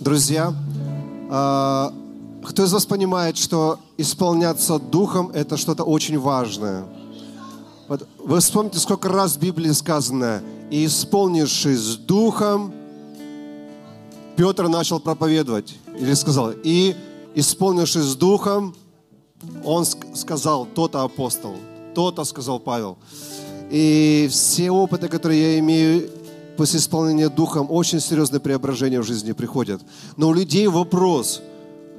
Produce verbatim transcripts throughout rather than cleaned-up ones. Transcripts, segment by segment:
Друзья, кто из вас понимает, что исполняться Духом – это что-то очень важное? Вы вспомните, сколько раз в Библии сказано: «И исполнившись Духом», Петр начал проповедовать, или сказал, и исполнившись Духом, он сказал, то-то апостол, то-то сказал Павел. И все опыты, которые я имею после исполнения Духом, очень серьезные преображения в жизни приходят. Но у людей вопрос,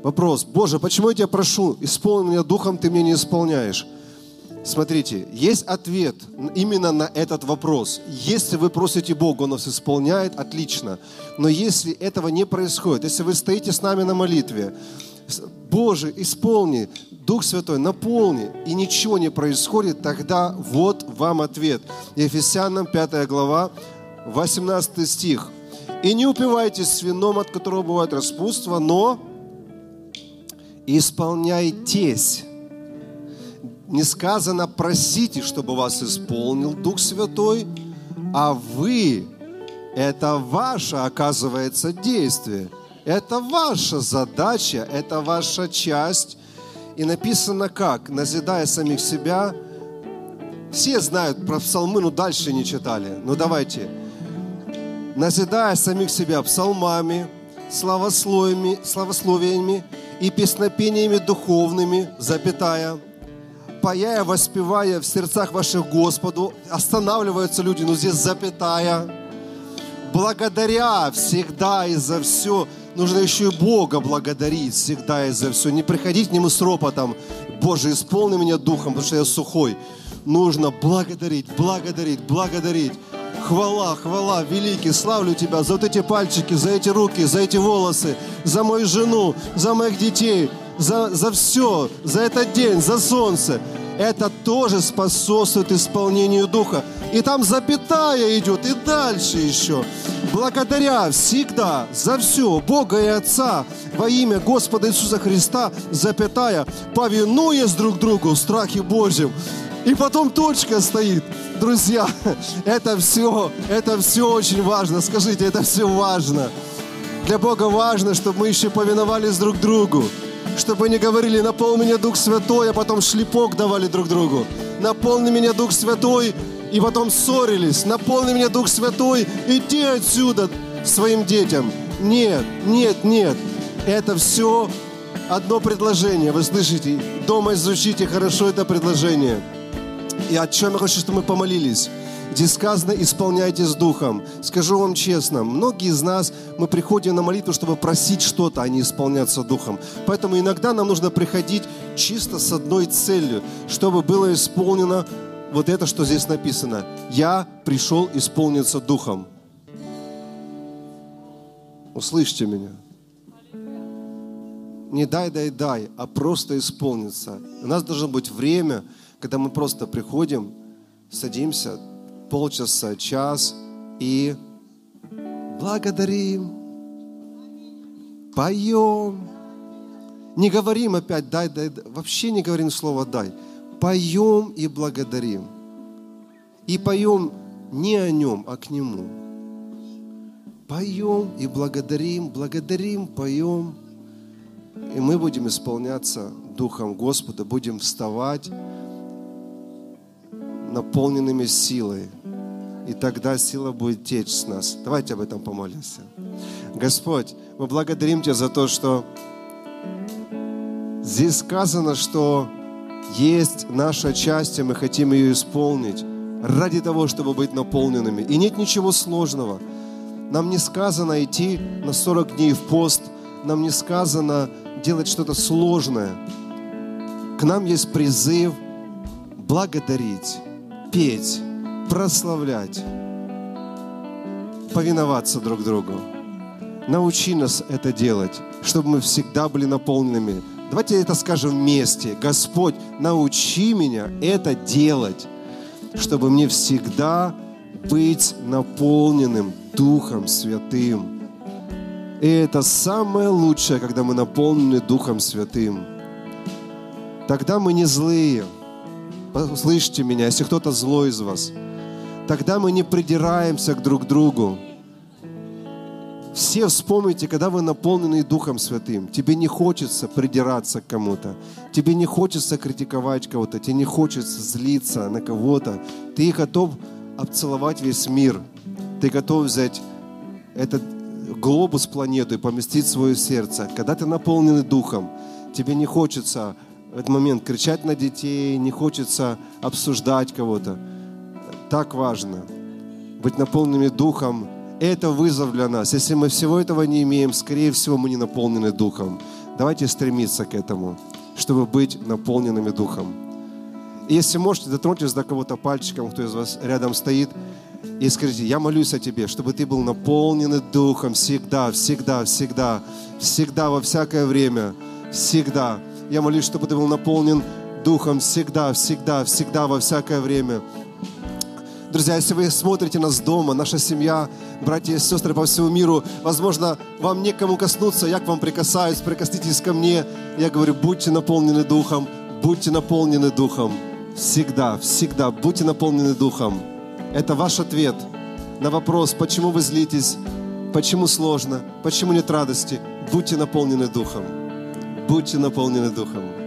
вопрос, Боже, почему я тебя прошу, исполни меня Духом, ты мне не исполняешь? Смотрите, есть ответ именно на этот вопрос. Если вы просите Бога, Он вас исполняет, отлично. Но если этого не происходит, если вы стоите с нами на молитве, Боже, исполни, Дух Святой, наполни, и ничего не происходит, тогда вот вам ответ. Ефесянам пятая глава, восемнадцатый стих. «И не упивайтесь вином, от которого бывает распутство, но исполняйтесь». Не сказано, просите, чтобы вас исполнил Дух Святой, а вы, это ваше, оказывается, действие. Это ваша задача, это ваша часть. И написано как? Назидая самих себя. Все знают про псалмы, но дальше не читали. Ну давайте. Назидая самих себя псалмами, славословиями, славословиями и песнопениями духовными, запятая, паяя, воспевая в сердцах ваших Господу. Останавливаются люди, но здесь запятая. Благодаря всегда и за все. Нужно еще и Бога благодарить всегда и за все. Не приходить к Нему с ропотом. Боже, исполни меня Духом, потому что я сухой. Нужно благодарить, благодарить, благодарить. Хвала, хвала, великий, славлю Тебя за вот эти пальчики, за эти руки, за эти волосы, за мою жену, за моих детей. За, за все, за этот день, за солнце. Это тоже способствует исполнению Духа. И там запятая идет, и дальше еще. Благодаря всегда за все Бога и Отца во имя Господа Иисуса Христа, запятая, повинуясь друг другу в страхе Божьем. И потом точка стоит. Друзья, это все, это все очень важно. Скажите, это все важно. Для Бога важно, чтобы мы еще повиновались друг другу. Чтобы не говорили: наполни меня Дух Святой, а потом шлепок давали друг другу. Наполни меня Дух Святой, и потом ссорились. Наполни меня Дух Святой, иди отсюда своим детям. Нет, нет, нет. Это все одно предложение. Вы слышите? Дома изучите хорошо это предложение. И о чем я хочу, чтобы мы помолились. Здесь сказано: исполняйтесь Духом. Скажу вам честно, многие из нас, мы приходим на молитву, чтобы просить что-то, а не исполняться Духом. Поэтому иногда нам нужно приходить чисто с одной целью, чтобы было исполнено вот это, что здесь написано. Я пришел исполниться Духом. Услышьте меня. Не дай, дай, дай, а просто исполниться. У нас должно быть время, когда мы просто приходим, садимся, полчаса, час и благодарим, поем. Не говорим опять «дай, дай», вообще не говорим слово «дай». Поем и благодарим. И поем не о нем, а к нему. Поем и благодарим, благодарим, поем. И мы будем исполняться Духом Господа, будем вставать наполненными силой. И тогда сила будет течь с нас. Давайте об этом помолимся. Господь, мы благодарим Тебя за то, что здесь сказано, что есть наша часть, и мы хотим ее исполнить ради того, чтобы быть наполненными. И нет ничего сложного. Нам не сказано идти на сорок дней в пост. Нам не сказано делать что-то сложное. К нам есть призыв благодарить, петь, прославлять, повиноваться друг другу. Научи нас это делать, чтобы мы всегда были наполненными. Давайте это скажем вместе. Господь, научи меня это делать, чтобы мне всегда быть наполненным Духом Святым. И это самое лучшее, когда мы наполнены Духом Святым. Тогда мы не злые. Послушайте меня, если кто-то злой из вас, тогда мы не придираемся друг к другу. Все вспомните, когда вы наполнены Духом Святым, тебе не хочется придираться к кому-то, тебе не хочется критиковать кого-то, тебе не хочется злиться на кого-то. Ты готов обцеловать весь мир, ты готов взять этот глобус планету и поместить в свое сердце. Когда ты наполнен Духом, тебе не хочется в этот момент кричать на детей, не хочется обсуждать кого-то. Так важно быть наполненными Духом. Это вызов для нас. Если мы всего этого не имеем, скорее всего, мы не наполнены Духом. Давайте стремиться к этому, чтобы быть наполненными Духом. И если можете, дотроньтесь до кого-то пальчиком, кто из вас рядом стоит, и скажите: я молюсь о тебе, чтобы ты был наполнен Духом всегда, всегда, всегда, всегда, во всякое время, всегда. Я молюсь, чтобы ты был наполнен Духом всегда, всегда, всегда, во всякое время. Друзья, если вы смотрите нас дома, наша семья, братья и сестры по всему миру, возможно, вам некому коснуться, я к вам прикасаюсь, прикоснитесь ко мне. Я говорю: будьте наполнены Духом, будьте наполнены Духом. Всегда, всегда будьте наполнены Духом. Это ваш ответ на вопрос, почему вы злитесь, почему сложно, почему нет радости. Будьте наполнены Духом. Будьте наполнены Духом.